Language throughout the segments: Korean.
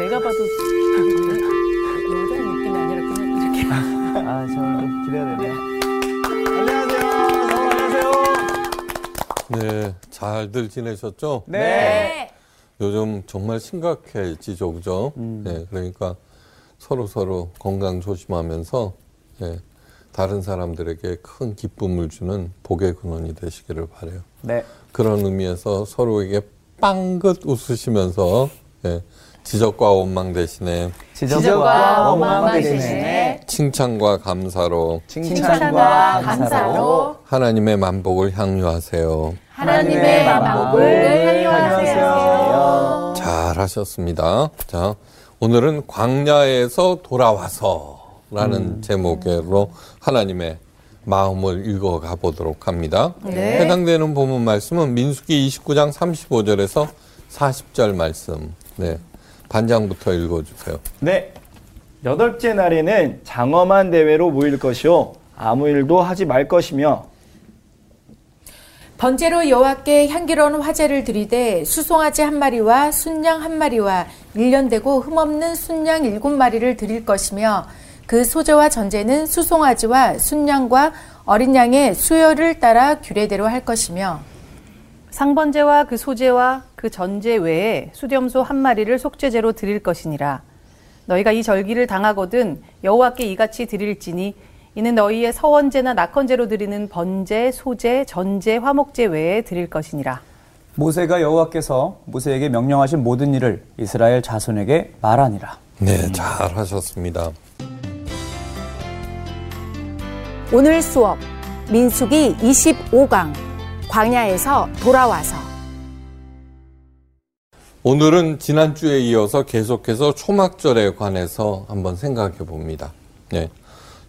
내가 봐도 여자의 느낌이 아니라 그냥 이렇게. 아, 정말 기대가 되네요. 안녕하세요. 안녕하세요. 네, 잘들 지내셨죠? 네. 네. 요즘 정말 심각해지죠, 그죠? 네, 그러니까 서로 건강 조심하면서 네, 다른 사람들에게 큰 기쁨을 주는 복의 근원이 되시기를 바라요. 네. 그런 의미에서 서로에게 빵긋 웃으시면서 예, 지적과 원망 대신에 칭찬과 감사로 하나님의 만복을 향유하세요. 잘하셨습니다. 자, 오늘은 광야에서 돌아와서 라는 제목으로 하나님의 마음을 읽어가 보도록 합니다. 네. 해당되는 본문 말씀은 민수기 29장 35절에서 40절 말씀. 네, 반장부터 읽어주세요. 네. 8째 날에는 장엄한 대회로 모일 것이요 아무 일도 하지 말 것이며 번제로 여호와께 향기로운 화제를 드리되 수송아지 한 마리와 순양 한 마리와 1년되고 흠없는 순양 7마리를 드릴 것이며 그 소제와 전제는 수송아지와 순양과 어린 양의 수요를 따라 규례대로 할 것이며 상번제와 그 소제와 그 전제 외에 수렴소 한 마리를 속죄제로 드릴 것이니라. 너희가 이 절기를 당하거든 여호와께 이같이 드릴지니 이는 너희의 서원제나 낙헌제로 드리는 번제, 소제, 전제, 화목제 외에 드릴 것이니라. 모세가 여호와께서 모세에게 명령하신 모든 일을 이스라엘 자손에게 말하니라. 네, 잘 하셨습니다. 오늘 수업 민수기 25강 광야에서 돌아와서. 오늘은 지난주에 이어서 계속해서 초막절에 관해서 한번 생각해 봅니다. 네.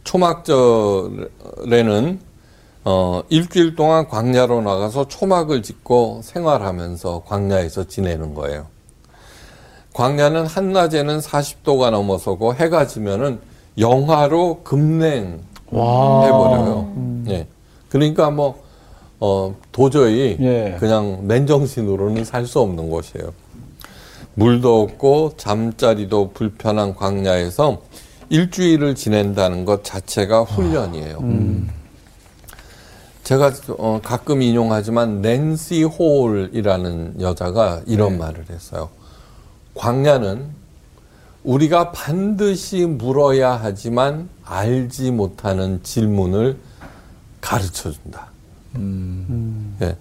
초막절에는 일주일 동안 광야로 나가서 초막을 짓고 생활하면서 광야에서 지내는 거예요. 광야는 한낮에는 40도가 넘어서고 해가 지면은 영하로 급냉 해버려요. 예. 그러니까 뭐 도저히 예. 그냥 맨정신으로는 살 수 없는 곳이에요. 물도 없고 잠자리도 불편한 광야에서 일주일을 지낸다는 것 자체가 훈련이에요. 제가 가끔 인용하지만 낸시 홀이라는 여자가 이런 말을 했어요. 광야는 우리가 반드시 물어야 하지만 알지 못하는 질문을 가르쳐준다. 예.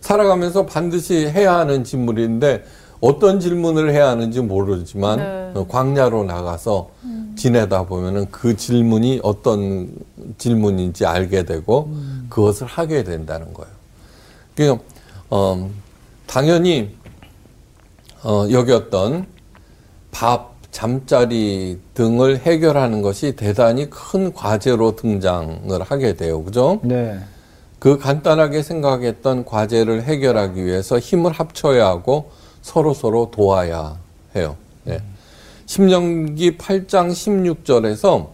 살아가면서 반드시 해야 하는 질문인데 어떤 질문을 해야 하는지 모르지만 광야로 나가서 지내다 보면은 그 질문이 어떤 질문인지 알게 되고 그것을 하게 된다는 거예요. 그러니까 당연히 여기 어떤 밥 잠자리 등을 해결하는 것이 대단히 큰 과제로 등장을 하게 돼요. 그죠? 네. 그 간단하게 생각했던 과제를 해결하기 위해서 힘을 합쳐야 하고 서로서로 도와야 해요. 네. 신명기 8장 16절에서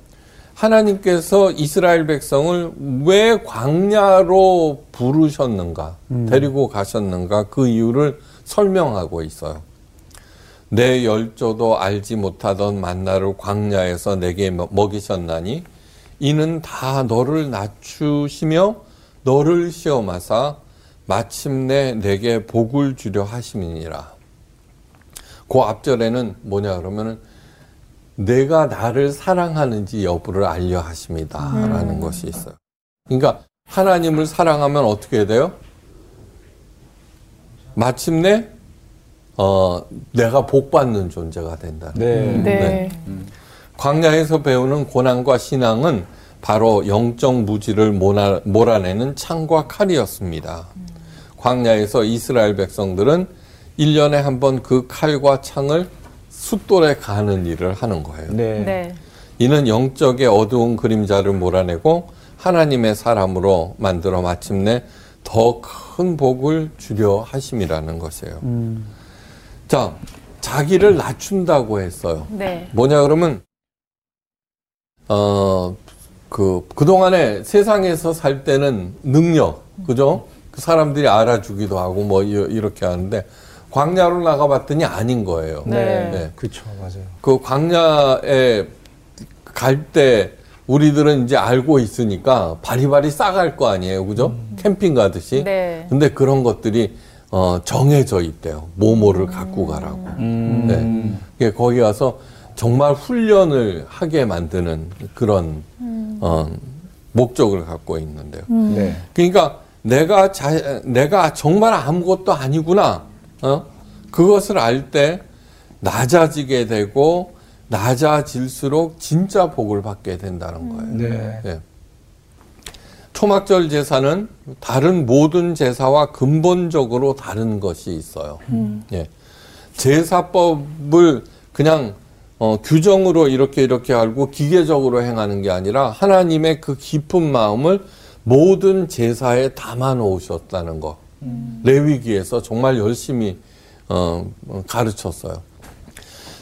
하나님께서 이스라엘 백성을 왜 광야로 부르셨는가, 데리고 가셨는가 그 이유를 설명하고 있어요. 내 열조도 알지 못하던 만나를 광야에서 내게 먹이셨나니 이는 다 너를 낮추시며 너를 시험하사 마침내 내게 복을 주려 하심이니라. 그 앞절에는 뭐냐 그러면은 내가 나를 사랑하는지 여부를 알려 하심이다라는 것이 있어요. 그러니까 하나님을 사랑하면 어떻게 돼요? 마침내 내가 복받는 존재가 된다. 광야에서 배우는 고난과 신앙은 바로 영적 무지를 몰아내는 창과 칼이었습니다. 광야에서 이스라엘 백성들은 1년에 한 번 그 칼과 창을 숫돌에 가는 일을 하는 거예요. 이는 영적의 어두운 그림자를 몰아내고 하나님의 사람으로 만들어 마침내 더 큰 복을 주려 하심이라는 것이에요. 자, 자기를 낮춘다고 했어요. 뭐냐 그러면 그동안에 세상에서 살 때는 능력, 그죠? 그 사람들이 알아주기도 하고 뭐 이렇게 하는데 광야로 나가봤더니 아닌 거예요. 네. 네. 그렇죠. 맞아요. 그 광야에 갈 때 우리들은 이제 알고 있으니까 바리바리 싸갈 거 아니에요. 그죠? 캠핑 가듯이. 네. 근데 그런 것들이 정해져 있대요. 뭐뭐를 갖고 가라고. 네. 거기 가서 정말 훈련을 하게 만드는 그런 목적을 갖고 있는데요. 네. 그러니까 내가 정말 아무것도 아니구나. 그것을 알 때 낮아지게 되고 낮아질수록 진짜 복을 받게 된다는 거예요. 네. 네. 초막절 제사는 다른 모든 제사와 근본적으로 다른 것이 있어요. 예. 제사법을 그냥 규정으로 이렇게 알고 기계적으로 행하는 게 아니라 하나님의 그 깊은 마음을 모든 제사에 담아 놓으셨다는 것. 레위기에서 정말 열심히 가르쳤어요.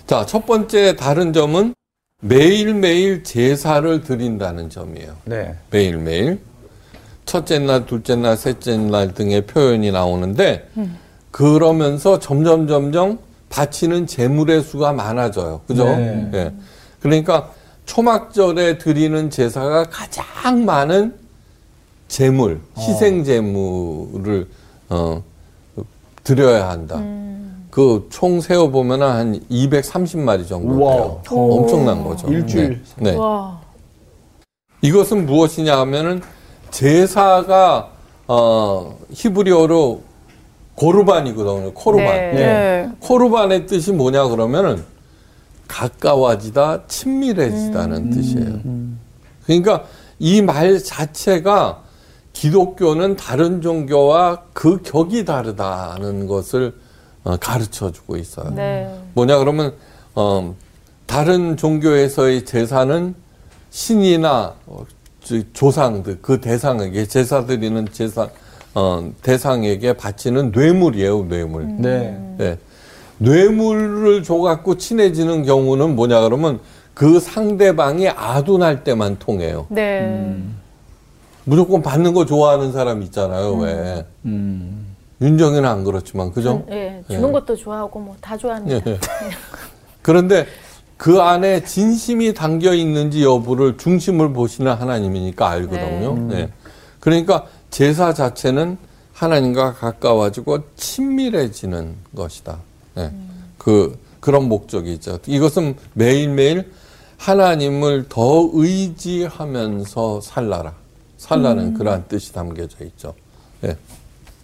자, 첫 번째 다른 점은 매일매일 제사를 드린다는 점이에요. 네. 매일매일. 첫째 날, 둘째 날, 셋째 날 등의 표현이 나오는데 그러면서 점점 바치는 제물의 수가 많아져요. 그죠? 네. 예. 그러니까 초막절에 드리는 제사가 가장 많은 제물, 희생 제물을 드려야 한다. 그 총 세어 보면 한 230마리 정도 돼요. 엄청난 거죠. 일주일. 네. 네. 이것은 무엇이냐 하면은 제사가 히브리어로 고르반이거든요. 코르반. 네. 네. 코르반의 뜻이 뭐냐 그러면은 가까워지다, 친밀해지다는 뜻이에요. 그러니까 이 말 자체가 기독교는 다른 종교와 그 격이 다르다는 것을 가르쳐주고 있어요. 네. 뭐냐 그러면 다른 종교에서의 제사는 신이나 조상들, 그 대상에게 제사드리는 대상에게 바치는 뇌물이에요, 뇌물. 네. 네. 뇌물을 줘갖고 친해지는 경우는 뭐냐 그러면 그 상대방이 아둔할 때만 통해요. 네. 무조건 받는 거 좋아하는 사람 있잖아요, 왜. 윤정이는 안 그렇지만, 그죠? 예, 주는 것도 좋아하고, 뭐, 다 좋아합니다. 예. 그런데 그 안에 진심이 담겨 있는지 여부를 중심을 보시는 하나님이니까 알거든요. 네. 예. 그러니까 제사 자체는 하나님과 가까워지고 친밀해지는 것이다. 예. 그런 목적이 있죠. 이것은 매일매일 하나님을 더 의지하면서 살라는 그러한 뜻이 담겨져 있죠. 예.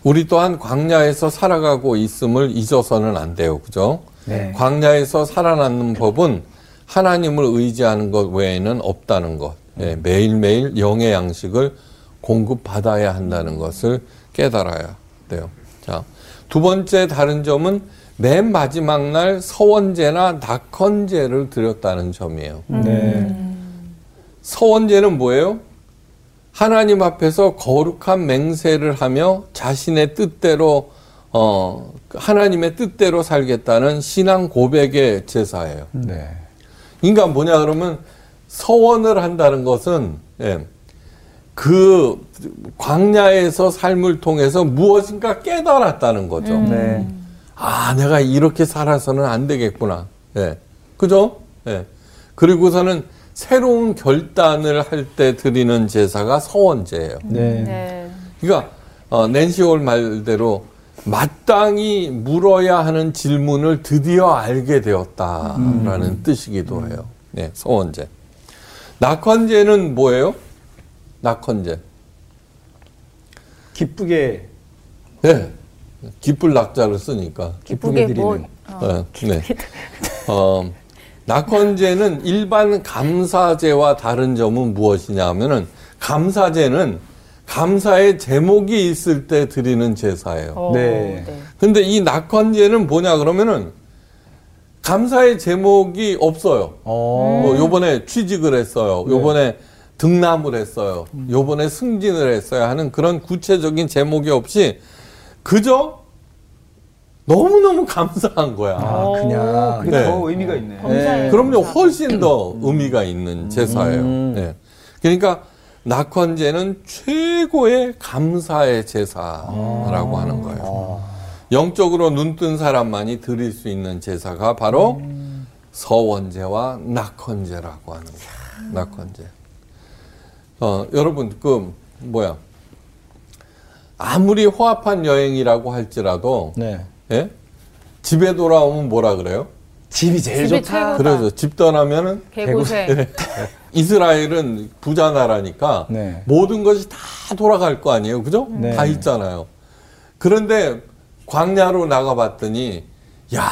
우리 또한 광야에서 살아가고 있음을 잊어서는 안 돼요. 그죠? 네. 광야에서 살아남는 법은 하나님을 의지하는 것 외에는 없다는 것. 예, 매일매일 영의 양식을 공급받아야 한다는 것을 깨달아야 돼요. 자, 두 번째 다른 점은 맨 마지막 날 서원제나 낙헌제를 드렸다는 점이에요. 네. 서원제는 뭐예요? 하나님 앞에서 거룩한 맹세를 하며 자신의 뜻대로 하나님의 뜻대로 살겠다는 신앙 고백의 제사예요. 네. 그러니까 뭐냐 그러면 서원을 한다는 것은 예, 그 광야에서 삶을 통해서 무엇인가 깨달았다는 거죠. 네. 아, 내가 이렇게 살아서는 안 되겠구나. 예. 그죠? 예. 그리고서는 새로운 결단을 할 때 드리는 제사가 서원제예요. 네. 그러니까 낸시 홀 말대로 마땅히 물어야 하는 질문을 드디어 알게 되었다라는 뜻이기도 해요. 네, 서원제. 낙헌제는 뭐예요? 낙헌제. 기쁘게. 네, 기쁠 낙자를 쓰니까. 기쁘게 드리는. 낙헌제는 일반 감사제와 다른 점은 무엇이냐 하면은 감사제는 감사의 제목이 있을 때 드리는 제사예요. 네. 근데 이 낙헌제는 뭐냐 그러면은 감사의 제목이 없어요. 뭐 요번에 취직을 했어요. 요번에 네. 등남을 했어요. 요번에 승진을 했어요 하는 그런 구체적인 제목이 없이 그저 너무너무 감사한 거야. 아, 그냥. 그게 네. 더 의미가 있네. 네. 그럼요, 훨씬 더 의미가 있는 제사예요. 네. 그러니까, 낙헌제는 최고의 감사의 제사라고 하는 거예요. 영적으로 눈뜬 사람만이 드릴 수 있는 제사가 바로 서원제와 낙헌제라고 하는 거예요. 낙헌제. 여러분 아무리 호화판 여행이라고 할지라도 네. 예? 집에 돌아오면 뭐라 그래요? 집이 제일 좋다. 그래서 집 떠나면은 개고생. 이스라엘은 부자 나라니까 네. 모든 것이 다 돌아갈 거 아니에요, 그죠? 네. 다 있잖아요. 그런데 광야로 나가봤더니 야,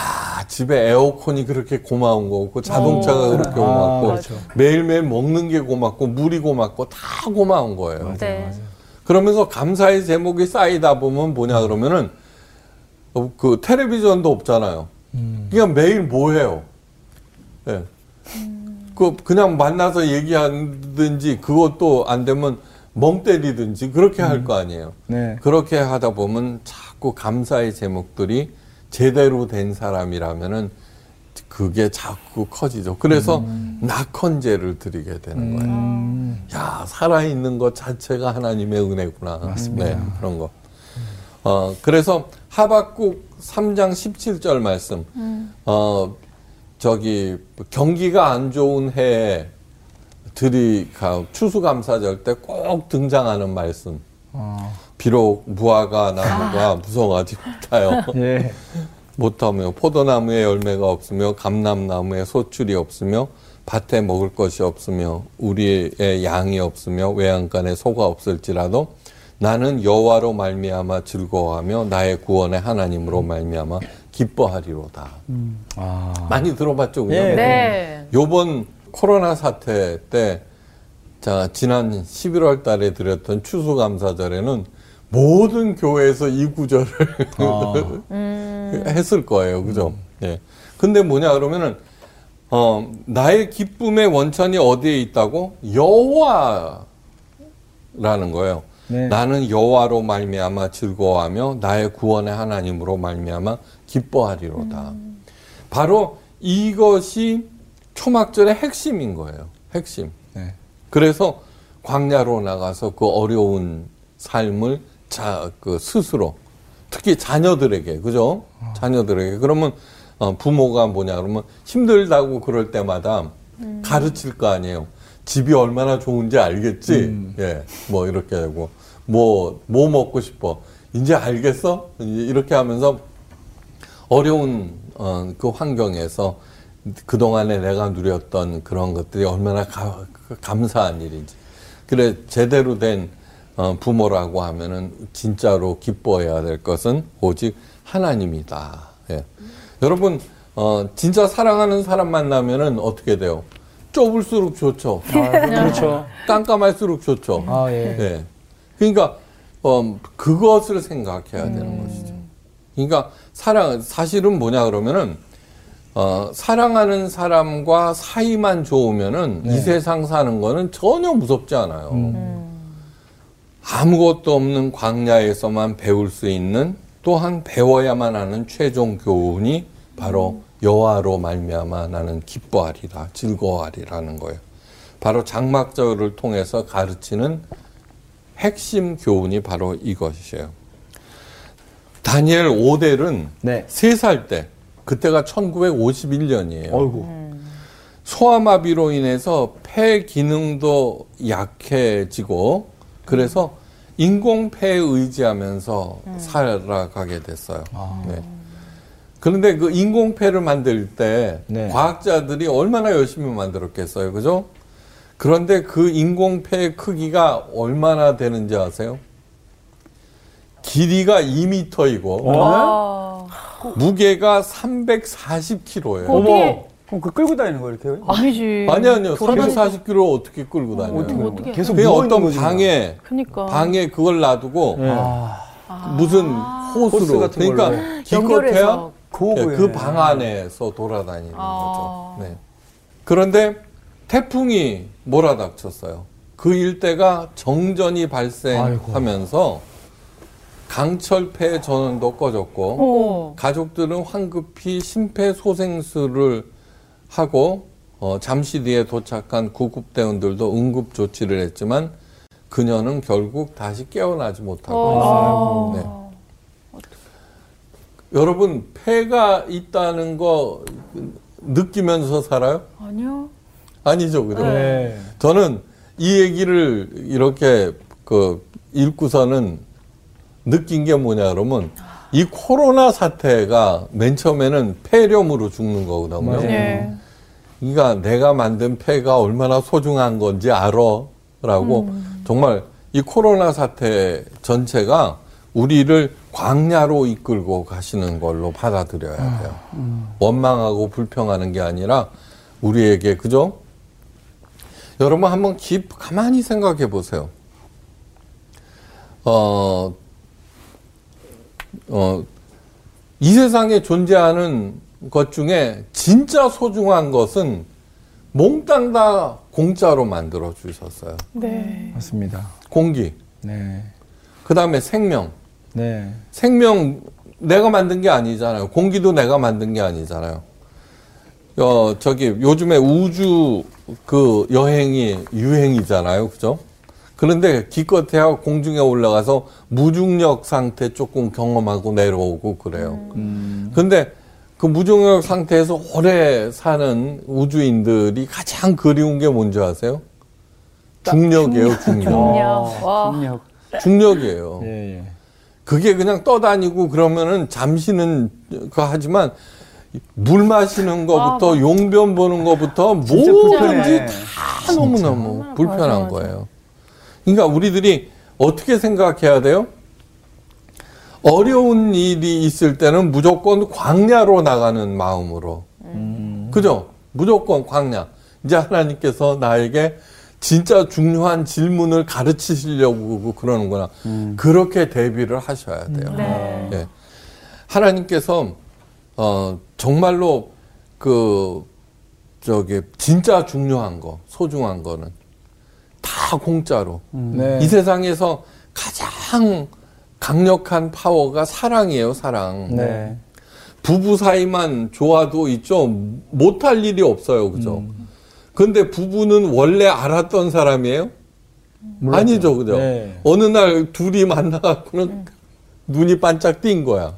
집에 에어컨이 그렇게 고마운 거고 자동차가 그렇게 고맙고 그렇죠. 매일매일 먹는 게 고맙고 물이 고맙고 다 고마운 거예요. 맞아요, 네. 맞아요. 그러면서 감사의 제목이 쌓이다 보면 뭐냐 그러면은 그 텔레비전도 없잖아요. 그냥 매일 뭐 해요? 네. 그냥 만나서 얘기하든지 그것도 안 되면 멍 때리든지 그렇게 할 거 아니에요. 네. 그렇게 하다 보면 자꾸 감사의 제목들이 제대로 된 사람이라면은 그게 자꾸 커지죠. 그래서 낙헌제를 드리게 되는 거예요. 야, 살아있는 것 자체가 하나님의 은혜구나. 맞습니다. 네, 그런 거. 그래서 하박국 3장 17절 말씀. 경기가 안 좋은 해에 추수감사절 때 꼭 등장하는 말씀. 비록 무화과 나무가 무성하지 못하여. 예. 못하며 포도나무에 열매가 없으며 감람나무에 소출이 없으며 밭에 먹을 것이 없으며 우리의 양이 없으며 외양간에 소가 없을지라도 나는 여호와로 말미암아 즐거워하며 나의 구원의 하나님으로 말미암아 기뻐하리로다. 많이 들어봤죠, 그죠? 네. 네. 요번 코로나 사태 때 지난 11월 달에 드렸던 추수감사절에는 모든 교회에서 이 구절을 했을 거예요, 그죠? 예. 근데 뭐냐 그러면은 나의 기쁨의 원천이 어디에 있다고? 여호와라는 거예요. 네. 나는 여호와로 말미암아 즐거워하며 나의 구원의 하나님으로 말미암아 기뻐하리로다. 바로 이것이 초막절의 핵심인 거예요. 핵심. 네. 그래서 광야로 나가서 그 어려운 삶을 스스로, 특히 자녀들에게, 그죠? 자녀들에게. 그러면 부모가 뭐냐 그러면 힘들다고 그럴 때마다 가르칠 거 아니에요. 집이 얼마나 좋은지 알겠지? 예, 뭐 이렇게 하고 뭐 먹고 싶어? 이제 알겠어? 이렇게 하면서 어려운 그 환경에서 그동안에 내가 누렸던 그런 것들이 얼마나 감사한 일인지. 그래, 제대로 된 부모라고 하면은 진짜로 기뻐해야 될 것은 오직 하나님이다. 예. 여러분, 진짜 사랑하는 사람 만나면은 어떻게 돼요? 좁을수록 좋죠. 아, 그렇죠. 깜깜할수록 좋죠. 아, 예. 예. 그러니까, 그것을 생각해야 되는 것이죠. 그러니까, 사실은 뭐냐 그러면은, 사랑하는 사람과 사이만 좋으면은 네. 이 세상 사는 거는 전혀 무섭지 않아요. 아무것도 없는 광야에서만 배울 수 있는, 또한 배워야만 하는 최종 교훈이 바로 여호와로 말미암아 나는 기뻐하리라, 즐거워하리라는 거예요. 바로 장막절을 통해서 가르치는 핵심 교훈이 바로 이것이에요. 다니엘 오델은 네. 3살 때, 그때가 1951년이에요. 어이구. 소아마비로 인해서 폐 기능도 약해지고 그래서 인공폐에 의지하면서 살아가게 됐어요. 아. 네. 그런데 그 인공폐를 만들 때 네. 과학자들이 얼마나 열심히 만들었겠어요, 그죠? 그런데 그 인공폐의 크기가 얼마나 되는지 아세요? 길이가 2m이고 무게가 340kg예요. 어머, 그럼 그 끌고 다니는 거예요, 이렇게? 아니지. 아니요, 340kg 어떻게 끌고 다녀요? 어떻게 계속 어떤 방에, 방에 그걸 놔두고 무슨 호스 같은 걸로. 그러니까 기껏해야 그 방 안에서 돌아다니는 거죠. 네. 그런데 태풍이 몰아닥쳤어요. 그 일대가 정전이 발생하면서 강철폐 전원도 꺼졌고 가족들은 황급히 심폐소생술을 하고 잠시 뒤에 도착한 구급대원들도 응급조치를 했지만 그녀는 결국 다시 깨어나지 못하고 있어요. 네. 여러분, 폐가 있다는 거 느끼면서 살아요? 아니요. 아니죠, 그죠? 네. 저는 이 얘기를 이렇게 읽고서는 느낀 게 뭐냐 그러면, 이 코로나 사태가 맨 처음에는 폐렴으로 죽는 거거든요. 네. 그러니까 내가 만든 폐가 얼마나 소중한 건지 알아 라고 정말 이 코로나 사태 전체가 우리를 광야로 이끌고 가시는 걸로 받아들여야 돼요. 원망하고 불평하는 게 아니라 우리에게, 그죠? 여러분 한번 가만히 생각해 보세요. 이 세상에 존재하는 것 중에 진짜 소중한 것은 몽땅 다 공짜로 만들어 주셨어요. 네. 맞습니다. 공기. 네. 그 다음에 생명. 네. 생명 내가 만든 게 아니잖아요. 공기도 내가 만든 게 아니잖아요. 요즘에 우주 여행이 유행이잖아요. 그죠? 그런데 기껏해야 공중에 올라가서 무중력 상태 조금 경험하고 내려오고 그래요. 근데 그 무중력 상태에서 오래 사는 우주인들이 가장 그리운 게 뭔지 아세요? 중력이에요, 중력. 중력이에요. 예, 예. 그게 그냥 떠다니고 그러면은 잠시는 하지만 물 마시는 거부터 용변 보는 거부터 뭐든지 다 너무너무 불편한 거예요. 그러니까 우리들이 어떻게 생각해야 돼요? 어려운 일이 있을 때는 무조건 광야로 나가는 마음으로. 그죠? 무조건 광야. 이제 하나님께서 나에게 진짜 중요한 질문을 가르치시려고 그러는구나. 그렇게 대비를 하셔야 돼요. 네. 예. 하나님께서 정말로 진짜 중요한 거, 소중한 거는 다 공짜로. 네. 이 세상에서 가장 강력한 파워가 사랑이에요, 사랑. 네. 부부 사이만 좋아도 있죠. 못할 일이 없어요, 그죠? 근데 부부는 원래 알았던 사람이에요? 몰랐죠. 아니죠, 그죠? 네. 어느 날 둘이 만나갖고는 눈이 반짝 띈 거야.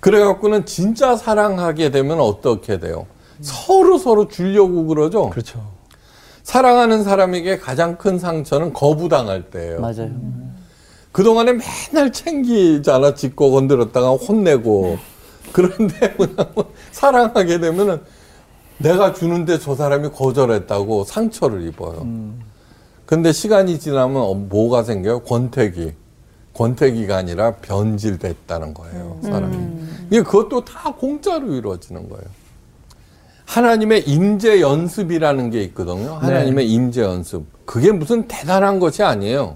그래갖고는 진짜 사랑하게 되면 어떻게 돼요? 서로 주려고 그러죠? 그렇죠. 사랑하는 사람에게 가장 큰 상처는 거부당할 때예요. 맞아요. 그동안에 맨날 챙기잖아. 짚고 건드렸다가 혼내고. 그런데 사랑하게 되면은 내가 주는데 저 사람이 거절했다고 상처를 입어요. 근데 시간이 지나면 뭐가 생겨요? 권태기. 권태기가 아니라 변질됐다는 거예요, 사람이. 그것도 다 공짜로 이루어지는 거예요. 하나님의 임재 연습이라는 게 있거든요. 하나님의 임재 연습. 그게 무슨 대단한 것이 아니에요.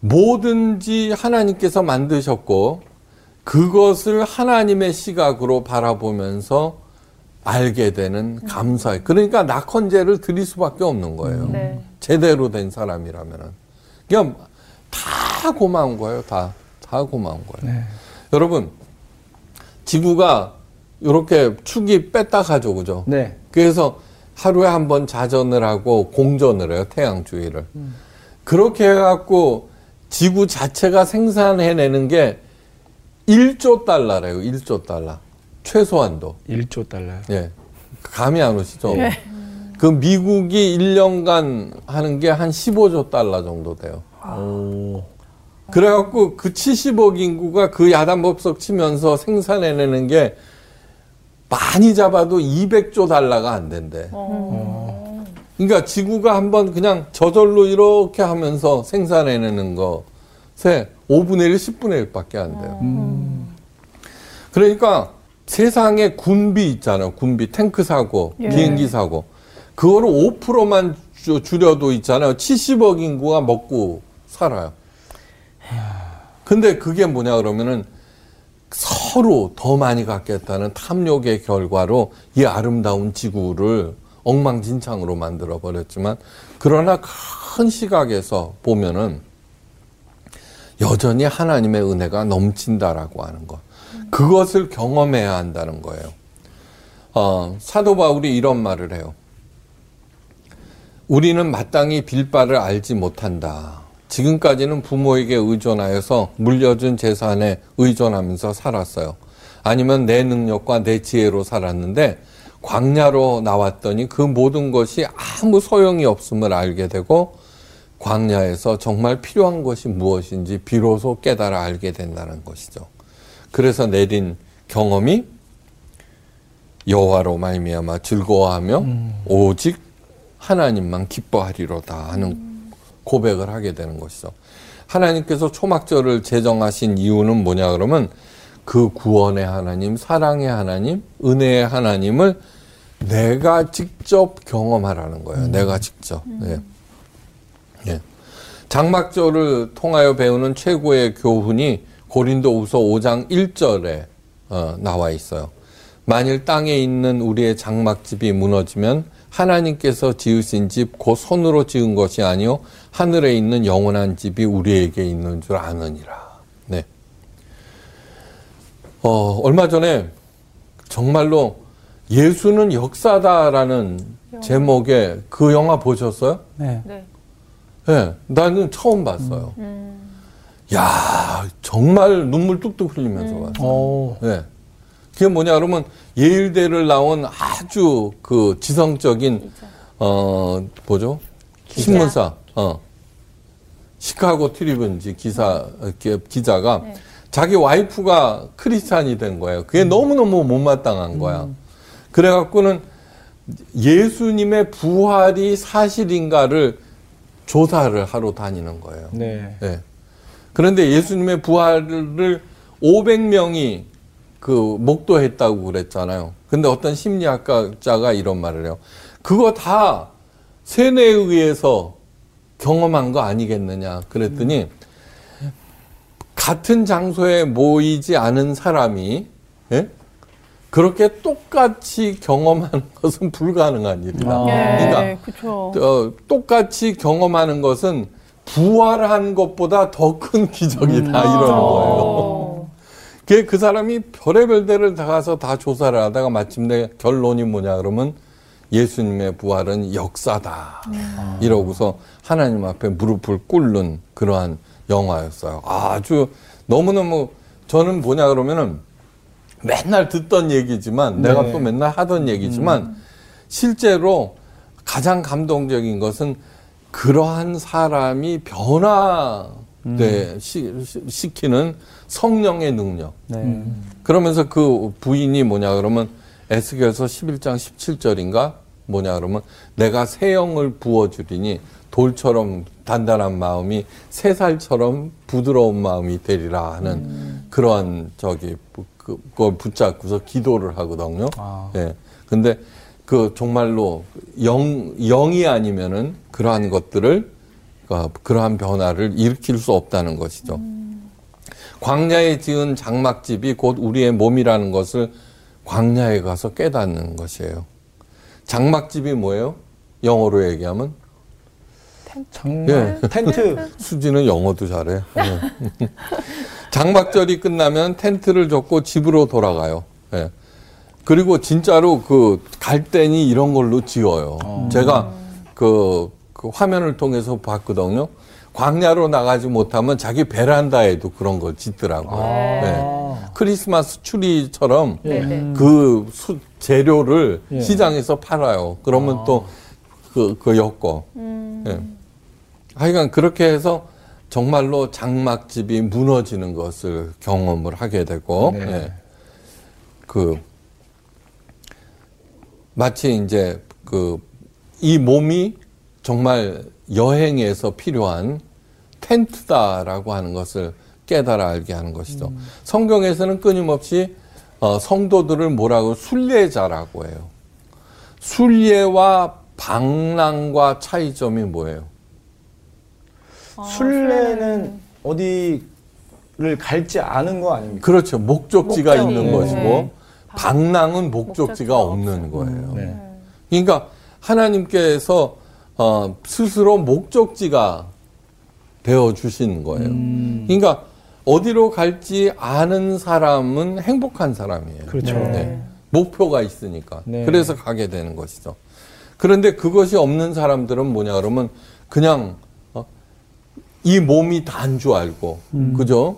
뭐든지 하나님께서 만드셨고 그것을 하나님의 시각으로 바라보면서 알게 되는 감사예요. 그러니까 낙헌제를 드릴 수밖에 없는 거예요. 네. 제대로 된 사람이라면은. 그러니까 다 고마운 거예요. 다 고마운 거예요. 네. 여러분, 지구가 이렇게 축이 뺐다 가죠, 그죠? 네. 그래서 하루에 한 번 자전을 하고 공전을 해요, 태양 주위를. 그렇게 해갖고 지구 자체가 생산해내는 게 1조 달러래요, 1조 달러. 최소한도. 1조 달러요? 예. 감이 안 오시죠? 네. 그 미국이 1년간 하는 게 한 15조 달러 정도 돼요. 오. 그래갖고 그 70억 인구가 그 야단법석 치면서 생산해내는 게 많이 잡아도 200조 달러가 안 된대. 그러니까 지구가 한번 그냥 저절로 이렇게 하면서 생산해내는 것에 5분의 1, 10분의 1밖에 안 돼요. 그러니까 세상에 군비 있잖아요. 군비, 탱크 사고, 예. 비행기 사고. 그거를 5%만 줄여도 있잖아요. 70억 인구가 먹고 살아요. 근데 그게 뭐냐 그러면은 서로 더 많이 갖겠다는 탐욕의 결과로 이 아름다운 지구를 엉망진창으로 만들어버렸지만, 그러나 큰 시각에서 보면은 여전히 하나님의 은혜가 넘친다라고 하는 것. 그것을 경험해야 한다는 거예요. 사도 바울이 이런 말을 해요. 우리는 마땅히 빌바를 알지 못한다. 지금까지는 부모에게 의존하여서 물려준 재산에 의존하면서 살았어요. 아니면 내 능력과 내 지혜로 살았는데 광야로 나왔더니 그 모든 것이 아무 소용이 없음을 알게 되고 광야에서 정말 필요한 것이 무엇인지 비로소 깨달아 알게 된다는 것이죠. 그래서 내린 경험이 여호와로 말미암아 즐거워하며 오직 하나님만 기뻐하리로다 하는 고백을 하게 되는 것이죠. 하나님께서 초막절을 제정하신 이유는 뭐냐 그러면 그 구원의 하나님, 사랑의 하나님, 은혜의 하나님을 내가 직접 경험하라는 거예요. 내가 직접. 예. 예. 장막절을 통하여 배우는 최고의 교훈이 고린도후서 5장 1절에 나와 있어요. 만일 땅에 있는 우리의 장막집이 무너지면 하나님께서 지으신 집 곧 손으로 지은 것이 아니요 하늘에 있는 영원한 집이 우리에게 있는 줄 아느니라. 네. 얼마 전에 정말로 예수는 역사다라는 제목의 그 영화 보셨어요? 네. 네. 나는 처음 봤어요. 야, 정말 눈물 뚝뚝 흘리면서 봤어요. 네. 그게 뭐냐 그러면 예일대를 나온 아주 그 지성적인 뭐죠? 신문사 시카고 트리뷴지 기자가 네. 자기 와이프가 크리스찬이 된 거예요. 그게 너무너무 못마땅한 거야. 그래갖고는 예수님의 부활이 사실인가를 조사를 하러 다니는 거예요. 네. 네. 그런데 예수님의 부활을 500명이 그 목도했다고 그랬잖아요. 근데 어떤 심리학자가 이런 말을 해요. 그거 다 세뇌에 의해서 경험한 거 아니겠느냐 그랬더니 같은 장소에 모이지 않은 사람이 예? 그렇게 똑같이 경험하는 것은 불가능한 일이다. 그러니까 똑같이 경험하는 것은 부활한 것보다 더 큰 기적이다 이러는 거예요. 그 사람이 별의별 데를 다 가서 다 조사를 하다가 마침내 결론이 뭐냐 그러면 예수님의 부활은 역사다 이러고서 하나님 앞에 무릎을 꿇는 그러한 영화였어요. 아주 너무너무 저는 뭐냐 그러면은 맨날 듣던 얘기지만 네. 내가 또 맨날 하던 얘기지만 실제로 가장 감동적인 것은 그러한 사람이 변화시키는 성령의 능력. 그러면서 그 부인이 뭐냐 그러면 에스겔서 11장 17절인가 뭐냐 그러면 내가 새 영을 부어주리니 돌처럼 단단한 마음이 새살처럼 부드러운 마음이 되리라 하는 그러한 그걸 붙잡고서 기도를 하거든요. 예. 근데 그 정말로 영이 아니면은 그러한 것들을 그러한 변화를 일으킬 수 없다는 것이죠. 광야에 지은 장막집이 곧 우리의 몸이라는 것을 광야에 가서 깨닫는 것이에요. 장막집이 뭐예요? 영어로 얘기하면? 예. 텐트. 수지는 영어도 잘해. 예. 장막절이 끝나면 텐트를 접고 집으로 돌아가요. 예. 그리고 진짜로 그 갈대니 이런 걸로 지어요. 제가 그 화면을 통해서 봤거든요. 광야로 나가지 못하면 자기 베란다에도 그런 걸 짓더라고요. 네. 크리스마스 추리처럼 그 재료를 시장에서 팔아요. 그러면 또 그 엮어. 네. 하여간 그렇게 해서 정말로 장막집이 무너지는 것을 경험을 하게 되고 네. 마치 이제 이 몸이 정말 여행에서 필요한 텐트다라고 하는 것을 깨달아 알게 하는 것이죠. 성경에서는 끊임없이 성도들을 뭐라고 순례자라고 해요. 순례와 방랑과 차이점이 뭐예요? 순례는 어디를 갈지 않은 거 아닙니까? 그렇죠. 목적지가 있는 것이고 방랑은 목적지가 없는 거예요. 그러니까 하나님께서 스스로 목적지가 되어주시는 거예요. 그러니까 어디로 갈지 아는 사람은 행복한 사람이에요. 그렇죠. 네. 목표가 있으니까. 네. 그래서 가게 되는 것이죠. 그런데 그것이 없는 사람들은 뭐냐 그러면 그냥 이 몸이 다인 줄 알고, 그죠?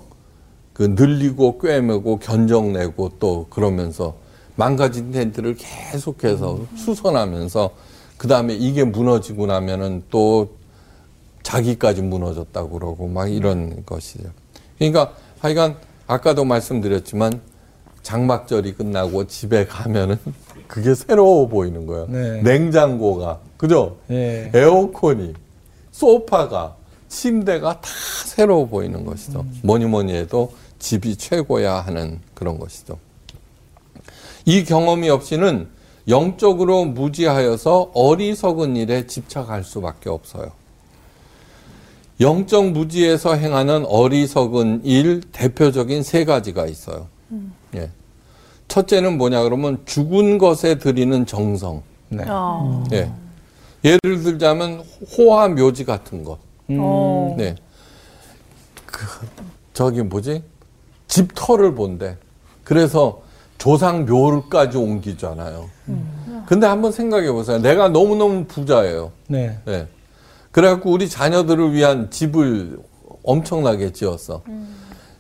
그 늘리고 꿰매고 견적내고 또 그러면서 망가진 텐트를 계속해서 수선하면서 그 다음에 이게 무너지고 나면은 또 자기까지 무너졌다고 그러고 막 이런 것이죠. 그러니까 하여간 아까도 말씀드렸지만 장막절이 끝나고 집에 가면은 그게 새로워 보이는 거예요. 네. 냉장고가, 그죠? 네. 에어컨이, 소파가, 침대가 다 새로워 보이는 것이죠. 뭐니뭐니 해도 집이 최고야 하는 그런 것이죠. 이 경험이 없이는 영적으로 무지하여서 어리석은 일에 집착할 수밖에 없어요. 영적 무지에서 행하는 어리석은 일 대표적인 세 가지가 있어요. 예. 첫째는 뭐냐 그러면 죽은 것에 드리는 정성. 네. 예. 예를 들자면 호화 묘지 같은 것. 네. 그 저기 뭐지? 집터를 본대. 그래서 조상 묘를까지 옮기잖아요. 근데 한번 생각해 보세요. 내가 너무너무 부자예요. 네. 네. 그래갖고 우리 자녀들을 위한 집을 엄청나게 지었어.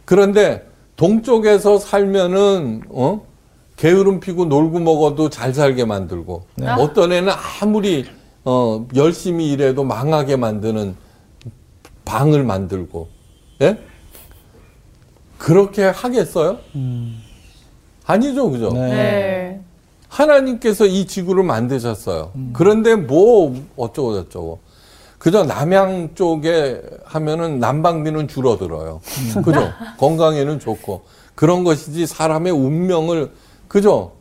그런데 동쪽에서 살면은 게으름 피고 놀고 먹어도 잘 살게 만들고, 네. 어떤 애는 아무리 열심히 일해도 망하게 만드는 방을 만들고, 예? 그렇게 하겠어요? 아니죠, 그죠? 네. 하나님께서 이 지구를 만드셨어요. 그런데 뭐 어쩌고 저쩌고. 그저 남양 쪽에 하면은 난방비는 줄어들어요. 그죠? 건강에는 좋고. 그런 것이지 사람의 운명을, 그죠?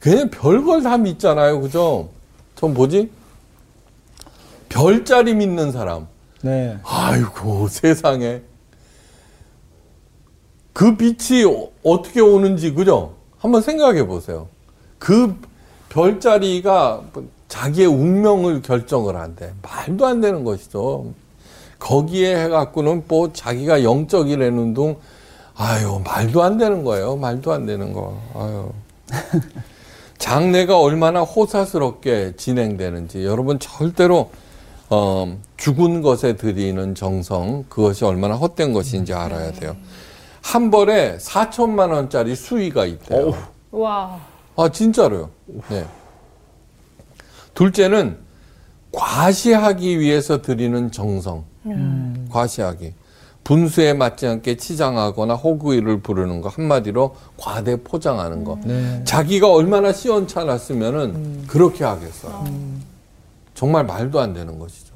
그냥 별걸 다 믿잖아요. 그죠? 전 뭐지? 별자리 믿는 사람. 네. 아이고, 세상에. 그 빛이 어떻게 오는지, 그죠? 한번 생각해 보세요. 그 별자리가 자기의 운명을 결정을 한대. 말도 안 되는 것이죠. 거기에 해갖고는 뭐 자기가 영적이라는 둥, 아유, 말도 안 되는 거예요. 말도 안 되는 거. 아유. 장래가 얼마나 호사스럽게 진행되는지. 여러분, 절대로, 죽은 것에 드리는 정성, 그것이 얼마나 헛된 것인지 알아야 돼요. 한 벌에 4,000만 원짜리 수의가 있대요. 와. 아, 진짜로요. 네. 둘째는 과시하기 위해서 드리는 정성. 과시하기. 분수에 맞지 않게 치장하거나 호구이를 부르는 거, 한마디로 과대 포장하는 거. 네. 자기가 얼마나 시원찮았으면은 그렇게 하겠어요. 정말 말도 안 되는 것이죠.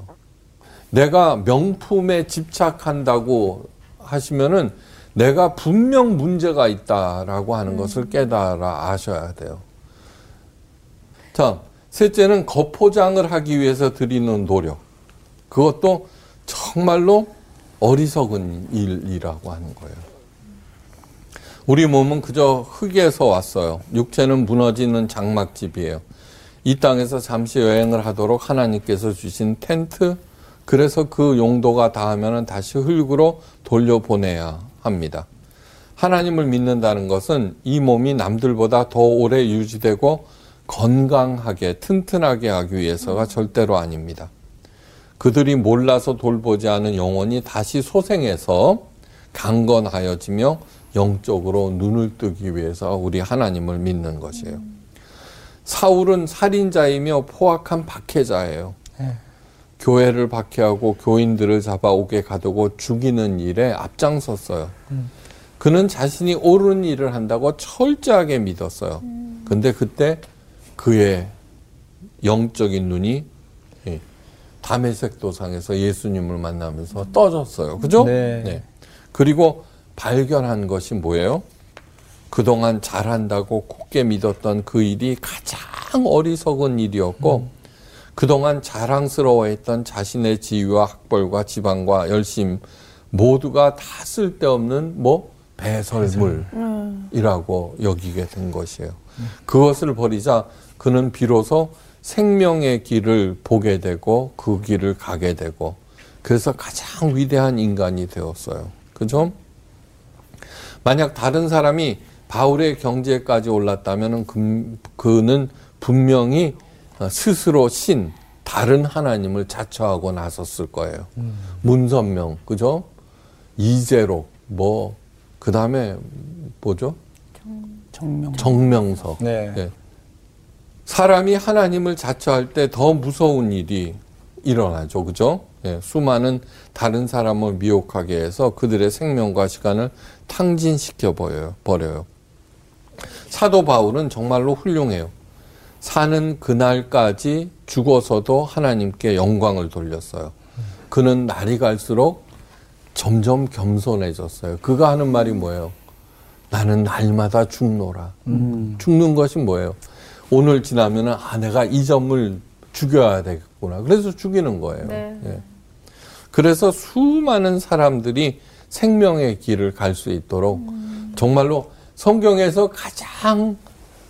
내가 명품에 집착한다고 하시면은 내가 분명 문제가 있다라고 하는 것을 깨달아 아셔야 돼요. 자. 셋째는 겉포장을 하기 위해서 드리는 노력. 그것도 정말로 어리석은 일이라고 하는 거예요. 우리 몸은 그저 흙에서 왔어요. 육체는 무너지는 장막집이에요. 이 땅에서 잠시 여행을 하도록 하나님께서 주신 텐트, 그래서 그 용도가 다하면 다시 흙으로 돌려보내야 합니다. 하나님을 믿는다는 것은 이 몸이 남들보다 더 오래 유지되고 건강하게 튼튼하게 하기 위해서가 절대로 아닙니다. 그들이 몰라서 돌보지 않은 영혼이 다시 소생해서 강건하여지며 영적으로 눈을 뜨기 위해서 우리 하나님을 믿는 것이에요. 사울은 살인자이며 포악한 박해자예요. 네. 교회를 박해하고 교인들을 잡아오게 가두고 죽이는 일에 앞장섰어요. 그는 자신이 옳은 일을 한다고 철저하게 믿었어요. 근데 그때 그의 영적인 눈이 다메섹 도상에서 예수님을 만나면서 떠졌어요. 그죠? 네. 네. 그리고 발견한 것이 뭐예요? 그동안 잘한다고 굳게 믿었던 그 일이 가장 어리석은 일이었고 그동안 자랑스러워했던 자신의 지위와 학벌과 지방과 열심 모두가 다 쓸데없는 뭐 배설물이라고 여기게 된 것이에요. 그것을 버리자 그는 비로소 생명의 길을 보게 되고 그 길을 가게 되고 그래서 가장 위대한 인간이 되었어요. 그죠? 만약 다른 사람이 바울의 경지에까지 올랐다면 그는 분명히 스스로 신, 다른 하나님을 자처하고 나섰을 거예요. 문선명, 그죠? 이재록, 뭐, 그 다음에 뭐죠? 정명석. 네. 네. 사람이 하나님을 자처할 때 더 무서운 일이 일어나죠. 그죠? 예, 수많은 다른 사람을 미혹하게 해서 그들의 생명과 시간을 탕진시켜 버려요. 사도 바울은 정말로 훌륭해요. 사는 그날까지 죽어서도 하나님께 영광을 돌렸어요. 그는 날이 갈수록 점점 겸손해졌어요. 그가 하는 말이 뭐예요? 나는 날마다 죽노라. 죽는 것이 뭐예요? 오늘 지나면은 아, 내가 이 점을 죽여야 되겠구나. 그래서 죽이는 거예요. 네. 예. 그래서 수많은 사람들이 생명의 길을 갈 수 있도록 정말로 성경에서 가장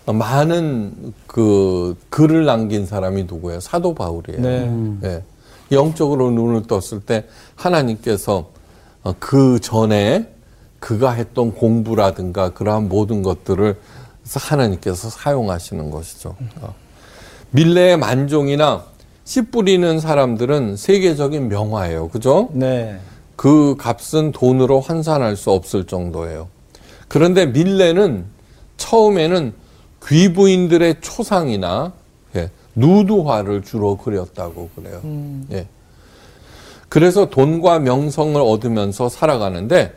많은 그 글을 남긴 사람이 누구예요? 사도 바울이에요. 네. 예. 영적으로 눈을 떴을 때 하나님께서 그 전에 그가 했던 공부라든가 그러한 모든 것들을 하나님께서 사용하시는 것이죠. 밀레의 만종이나 씨 뿌리는 사람들은 세계적인 명화예요. 그죠? 네. 그 값은 돈으로 환산할 수 없을 정도예요. 그런데 밀레는 처음에는 귀부인들의 초상이나 예, 누드화를 주로 그렸다고 그래요. 예. 그래서 돈과 명성을 얻으면서 살아가는데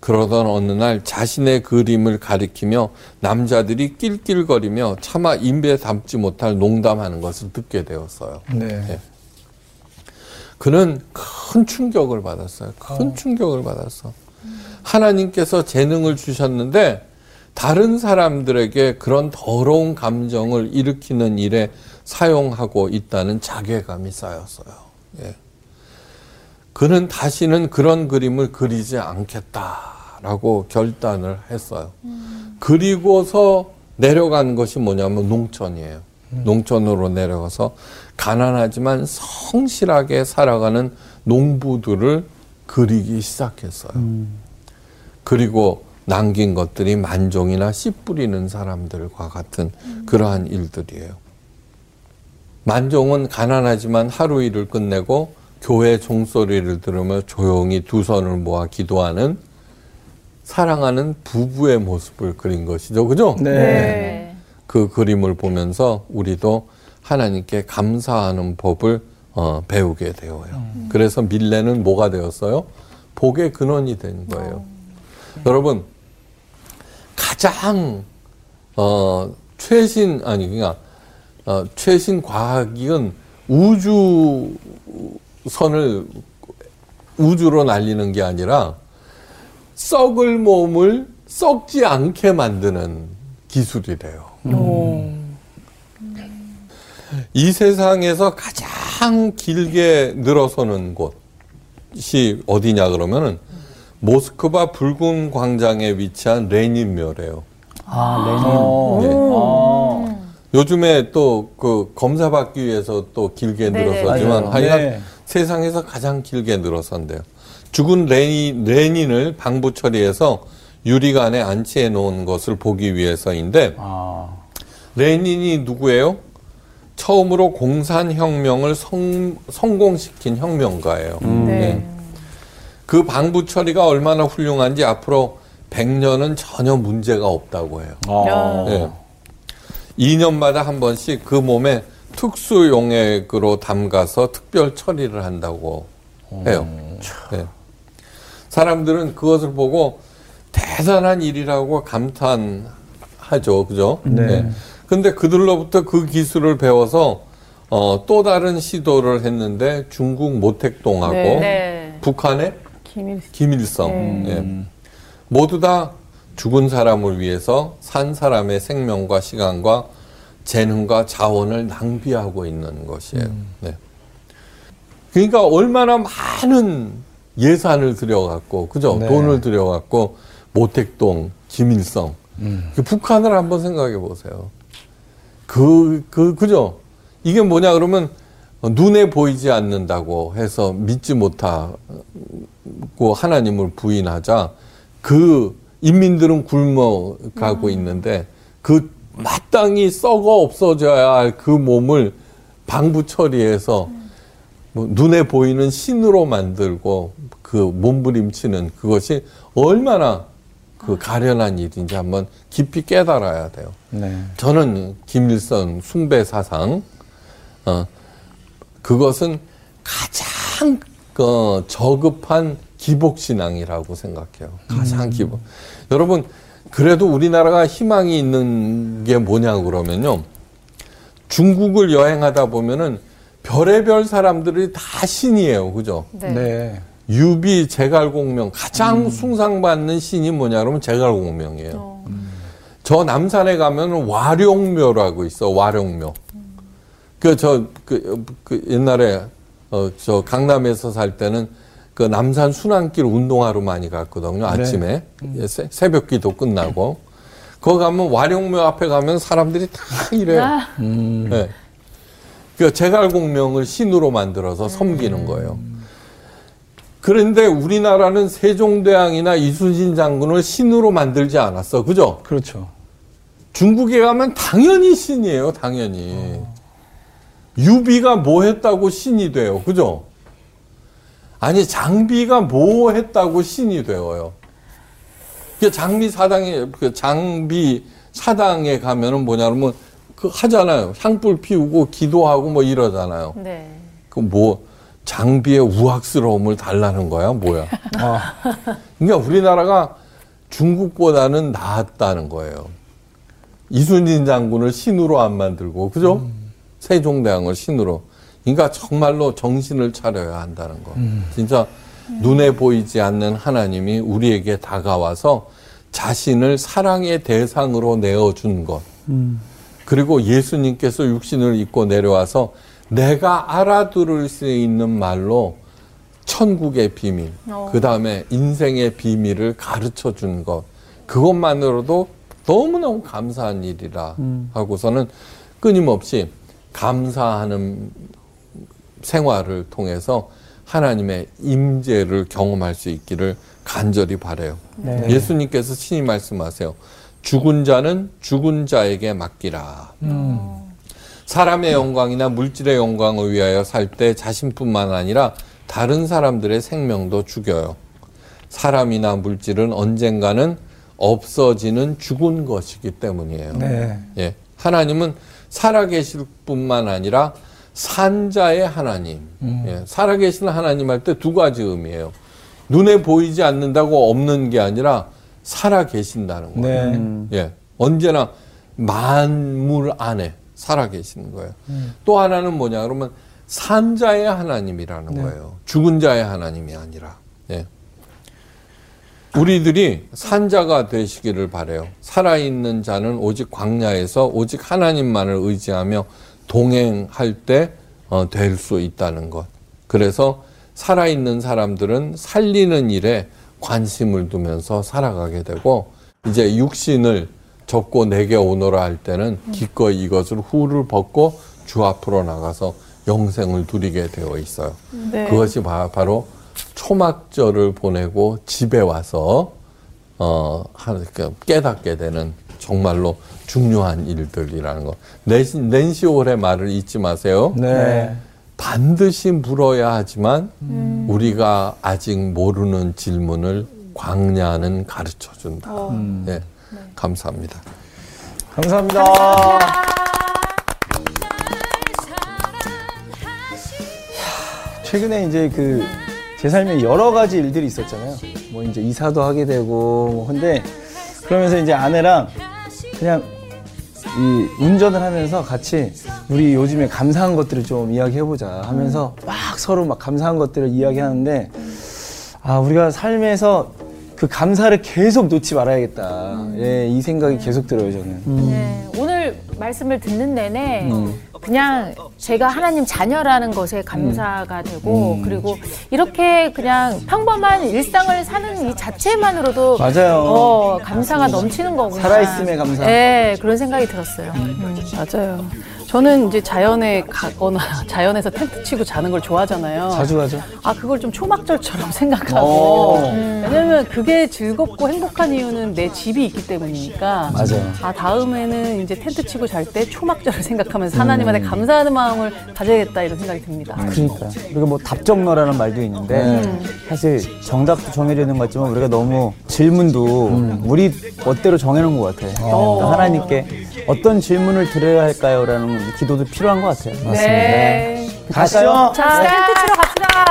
그러던 어느 날 자신의 그림을 가리키며 남자들이 낄낄거리며 차마 입에 담지 못할 농담하는 것을 듣게 되었어요. 네. 네. 그는 큰 충격을 받았어요. 하나님께서 재능을 주셨는데 다른 사람들에게 그런 더러운 감정을 일으키는 일에 사용하고 있다는 자괴감이 쌓였어요. 예. 그는 다시는 그런 그림을 그리지 않겠다라고 결단을 했어요. 그리고서 내려간 것이 뭐냐면 농촌이에요. 농촌으로 내려가서 가난하지만 성실하게 살아가는 농부들을 그리기 시작했어요. 그리고 남긴 것들이 만종이나 씨 뿌리는 사람들과 같은 그러한 일들이에요. 만종은 가난하지만 하루 일을 끝내고 교회 종소리를 들으며 조용히 두 손을 모아 기도하는 사랑하는 부부의 모습을 그린 것이죠. 그죠? 네. 네. 그 그림을 보면서 우리도 하나님께 감사하는 법을 배우게 되어요. 그래서 밀레는 뭐가 되었어요? 복의 근원이 된 거예요. 네. 여러분, 가장 최신 과학은 우주선을 우주로 날리는 게 아니라 썩을 몸을 썩지 않게 만드는 기술이래요. 이 세상에서 가장 길게 늘어서는 곳이 어디냐 그러면은 모스크바 붉은 광장에 위치한 레닌묘래요. 레닌. 네. 요즘에 또 그 검사 받기 위해서 또 길게 늘어서지만 하여간 세상에서 가장 길게 늘어선대요. 죽은 레닌을 방부 처리해서 유리관에 안치해 놓은 것을 보기 위해서인데 레닌이 누구예요? 처음으로 공산혁명을 성공시킨 혁명가예요. 네. 그 방부 처리가 얼마나 훌륭한지 앞으로 100년은 전혀 문제가 없다고 해요. 네. 2년마다 한 번씩 그 몸에 특수 용액으로 담가서 특별 처리를 한다고 해요. 네. 사람들은 그것을 보고 대단한 일이라고 감탄하죠. 그죠? 네. 네. 근데 그들로부터 그 기술을 배워서 또 다른 시도를 했는데 중국 모택동하고 북한의 김일성. 네. 모두 다 죽은 사람을 위해서 산 사람의 생명과 시간과 재능과 자원을 낭비하고 있는 것이에요. 네. 그러니까 얼마나 많은 예산을 들여갖고, 그죠? 네. 돈을 들여갖고, 모택동, 김일성. 북한을 한번 생각해 보세요. 그죠? 이게 뭐냐 그러면 눈에 보이지 않는다고 해서 믿지 못하고 하나님을 부인하자 그 인민들은 굶어가고 있는데 그 마땅히 썩어 없어져야 할 그 몸을 방부 처리해서 뭐 눈에 보이는 신으로 만들고 그 몸부림치는 그것이 얼마나 그 가련한 일인지 한번 깊이 깨달아야 돼요. 네. 저는 김일성 숭배 사상, 그것은 가장 저급한 기복신앙이라고 생각해요. 가장 기복. 여러분, 그래도 우리나라가 희망이 있는 게 뭐냐고 그러면요. 중국을 여행하다 보면은 별의별 사람들이 다 신이에요. 그죠? 네. 네. 유비, 제갈공명. 가장 숭상받는 신이 뭐냐 그러면 제갈공명이에요. 저 남산에 가면 와룡묘라고 있어. 와룡묘. 옛날에 저 강남에서 살 때는 그 남산 순환길 운동하러 많이 갔거든요. 아침에. 네. 새벽기도 끝나고. 거기 가면 와룡묘 앞에 가면 사람들이 다 이래요. 아. 네. 그 제갈공명을 신으로 만들어서 섬기는 거예요. 그런데 우리나라는 세종대왕이나 이순신 장군을 신으로 만들지 않았어. 그죠? 그렇죠. 중국에 가면 당연히 신이에요. 당연히. 유비가 뭐 했다고 신이 돼요. 그죠? 아니, 장비가 뭐 했다고 신이 되어요. 장비 사당에 가면은 뭐냐면 그 하잖아요. 향불 피우고 기도하고 뭐 이러잖아요. 네. 그 뭐 장비의 우악스러움을 달라는 거야, 뭐야? 아. 그러니까 우리나라가 중국보다는 나았다는 거예요. 이순신 장군을 신으로 안 만들고, 그죠? 세종대왕을 신으로. 그러니까 정말로 정신을 차려야 한다는 거. 진짜 눈에 보이지 않는 하나님이 우리에게 다가와서 자신을 사랑의 대상으로 내어준 것. 그리고 예수님께서 육신을 입고 내려와서 내가 알아들을 수 있는 말로 천국의 비밀, 그 다음에 인생의 비밀을 가르쳐 준 것. 그것만으로도 너무너무 감사한 일이라 하고서는 끊임없이 감사하는 생활을 통해서 하나님의 임재를 경험할 수 있기를 간절히 바라요. 네. 예수님께서 친히 말씀하세요. 죽은 자는 죽은 자에게 맡기라. 사람의 영광이나 물질의 영광을 위하여 살 때 자신뿐만 아니라 다른 사람들의 생명도 죽여요. 사람이나 물질은 언젠가는 없어지는 죽은 것이기 때문이에요. 네. 예. 하나님은 살아계실 뿐만 아니라 산자의 하나님. 예, 살아계신 하나님 할 때 두 가지 의미예요. 눈에 보이지 않는다고 없는 게 아니라 살아계신다는 거예요. 네. 예, 언제나 만물 안에 살아계시는 거예요. 또 하나는 뭐냐 그러면 산자의 하나님이라는 네. 거예요. 죽은 자의 하나님이 아니라. 예. 우리들이 산자가 되시기를 바라요. 살아있는 자는 오직 광야에서 오직 하나님만을 의지하며 동행할 때 될 수 있다는 것. 그래서 살아있는 사람들은 살리는 일에 관심을 두면서 살아가게 되고 이제 육신을 접고 내게 오너라 할 때는 기꺼이 이것을 후를 벗고 주 앞으로 나가서 영생을 누리게 되어 있어요. 네. 그것이 바로 초막절을 보내고 집에 와서 깨닫게 되는 정말로 중요한 일들이라는 것. 낸시 홀의 말을 잊지 마세요. 네. 반드시 물어야 하지만 우리가 아직 모르는 질문을 광야는 가르쳐준다. 네. 네. 감사합니다. 감사합니다. 감사합니다. 최근에 이제 제 삶에 여러 가지 일들이 있었잖아요. 뭐 이제 이사도 하게 되고 뭐 근데 그러면서 이제 아내랑 그냥 이 운전을 하면서 같이 우리 요즘에 감사한 것들을 좀 이야기해보자 하면서 막 서로 막 감사한 것들을 이야기하는데 아 우리가 삶에서 그 감사를 계속 놓지 말아야겠다. 예, 이 생각이 계속 들어요 저는. 네, 오늘 말씀을 듣는 내내 그냥 제가 하나님 자녀라는 것에 감사가 되고 그리고 이렇게 그냥 평범한 일상을 사는 이 자체만으로도 맞아요. 감사가 넘치는 거구나. 살아있음에 감사. 네, 그런 생각이 들었어요. 맞아요. 저는 이제 자연에 가거나 자연에서 텐트 치고 자는 걸 좋아하잖아요. 자주 가죠. 아, 그걸 좀 초막절처럼 생각하고. 왜냐면 그게 즐겁고 행복한 이유는 내 집이 있기 때문이니까. 맞아요. 아, 다음에는 이제 텐트 치고 잘 때 초막절을 생각하면서 하나님한테 감사하는 마음을 가져야겠다 이런 생각이 듭니다. 그러니까. 그리고 뭐 답정너라는 말도 있는데 사실 정답도 정해지는 것 같지만 우리가 너무 질문도 우리 멋대로 정해놓은 것 같아. 그러니까 하나님께 어떤 질문을 드려야 할까요? 라는 기도도 필요한 것 같아요. 맞습니다. 네. 가시죠. 자, 텐트 치러 갑시다.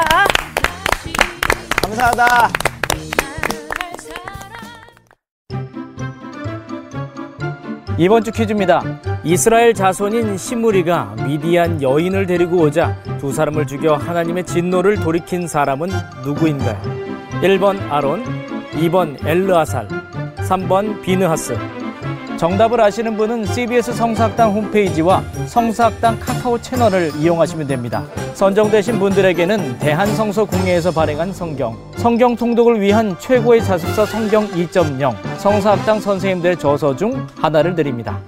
감사하다. 이번 주 퀴즈입니다. 이스라엘 자손인 시므리가 미디안 여인을 데리고 오자 두 사람을 죽여 하나님의 진노를 돌이킨 사람은 누구인가요? 1번 아론, 2번 엘르아살, 3번 비느하스. 정답을 아시는 분은 CBS 성서학당 홈페이지와 성서학당 카카오 채널을 이용하시면 됩니다. 선정되신 분들에게는 대한성서공회에서 발행한 성경 통독을 위한 최고의 자습서 성경 2.0 성서학당 선생님들의 저서 중 하나를 드립니다.